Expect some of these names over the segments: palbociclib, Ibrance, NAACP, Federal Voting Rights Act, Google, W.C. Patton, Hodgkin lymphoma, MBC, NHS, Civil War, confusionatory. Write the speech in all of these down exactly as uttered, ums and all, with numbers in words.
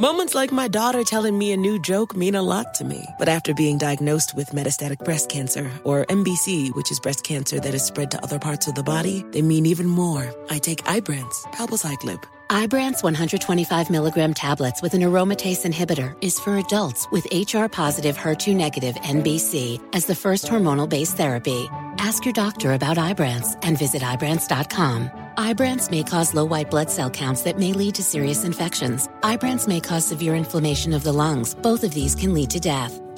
Moments like my daughter telling me a new joke mean a lot to me. But after being diagnosed with metastatic breast cancer, or M B C, which is breast cancer that is spread to other parts of the body, they mean even more. I take Ibrance, palbociclib. Ibrance one twenty-five milligram tablets with an aromatase inhibitor is for adults with H R positive H E R two negative M B C as the first hormonal-based therapy. Ask your doctor about Ibrance and visit Ibrance dot com. Ibrance may cause low white blood cell counts that may lead to serious infections. Ibrance may cause severe inflammation of the lungs. Both of these can lead to death.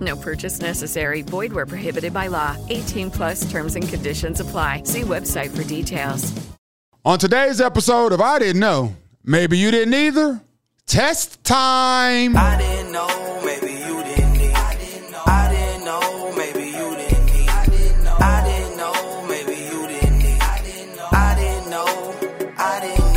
No purchase necessary. Void where prohibited by law. eighteen plus terms and conditions apply. See website for details. On today's episode of I Didn't Know, Maybe You Didn't Either, test time. I didn't know, maybe you didn't either. I didn't know, I didn't know maybe you didn't either. I didn't know, I didn't know maybe you didn't either. I didn't know, I didn't know, I didn't know, I didn't know.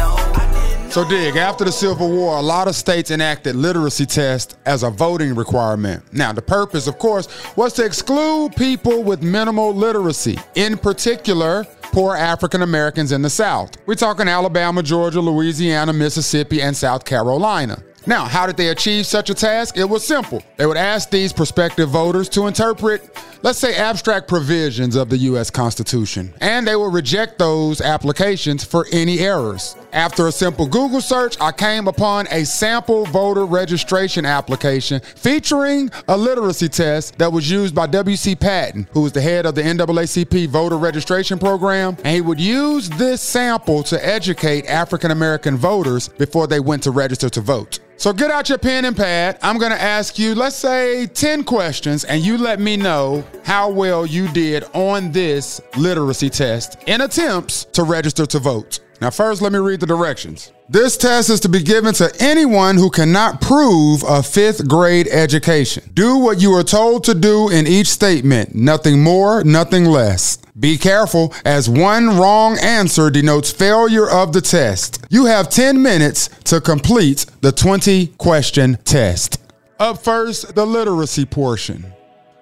So dig, after the Civil War, a lot of states enacted literacy tests as a voting requirement. Now, the purpose, of course, was to exclude people with minimal literacy, in particular, poor African Americans in the South. We're talking Alabama, Georgia, Louisiana, Mississippi, and South Carolina. Now, how did they achieve such a task? It was simple. They would ask these prospective voters to interpret, let's say, abstract provisions of the U S Constitution, and they would reject those applications for any errors. After a simple Google search, I came upon a sample voter registration application featuring a literacy test that was used by W C. Patton, who was the head of the N double A C P voter registration program, and he would use this sample to educate African-American voters before they went to register to vote. So get out your pen and pad. I'm going to ask you, let's say, ten questions, and you let me know how well you did on this literacy test in attempts to register to vote. Now, first, let me read the directions. This test is to be given to anyone who cannot prove a fifth grade education. Do what you are told to do in each statement. Nothing more, nothing less. Be careful, as one wrong answer denotes failure of the test. You have ten minutes to complete the twenty question test. Up first, the literacy portion.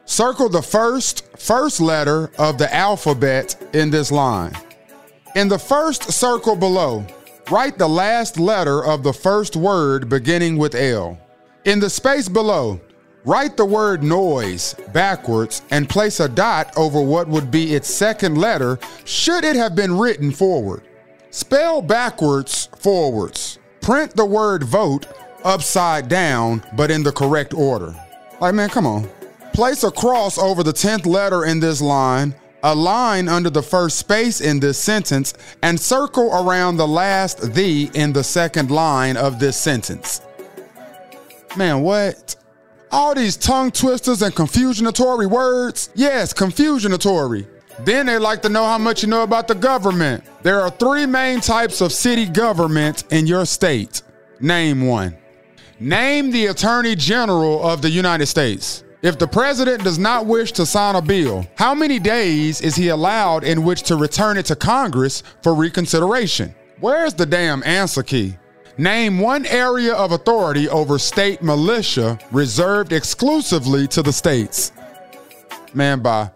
Circle the first, first letter of the alphabet in this line. In the first circle below, write the last letter of the first word beginning with L. In the space below, Write the word noise backwards and place a dot over what would be its second letter should it have been written forward. Spell backwards forwards. Print the word vote upside down, but in the correct order. Like, man, come on. Place a cross over the tenth letter in this line, a line under the first space in this sentence, and circle around the last "the" in the second line of this sentence. Man, what? All these tongue twisters and confusionatory words? Yes, confusionatory. Then they like to know how much you know about the government. There are three main types of city government in your state. Name one. Name the Attorney General of the United States. If the president does not wish to sign a bill, how many days is he allowed in which to return it to Congress for reconsideration? Where's the damn answer key? Name one area of authority over state militia reserved exclusively to the states. Man, bye.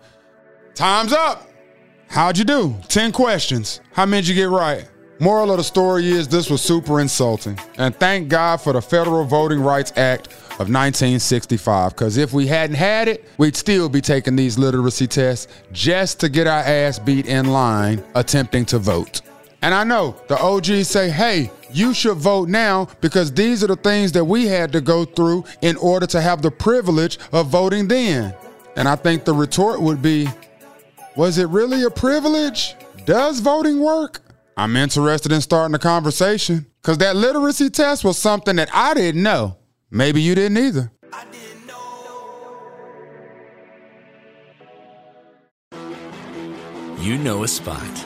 Time's up. How'd you do? ten questions. How many did you get right? Moral of the story is this was super insulting. And thank God for the Federal Voting Rights Act of nineteen sixty-five, because if we hadn't had it, we'd still be taking these literacy tests just to get our ass beat in line attempting to vote. And I know the O Gs say, hey, you should vote now because these are the things that we had to go through in order to have the privilege of voting then. And I think the retort would be, was it really a privilege? Does voting work? I'm interested in starting a conversation because that literacy test was something that I didn't know. Maybe you didn't either. I didn't know. You know a spot,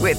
With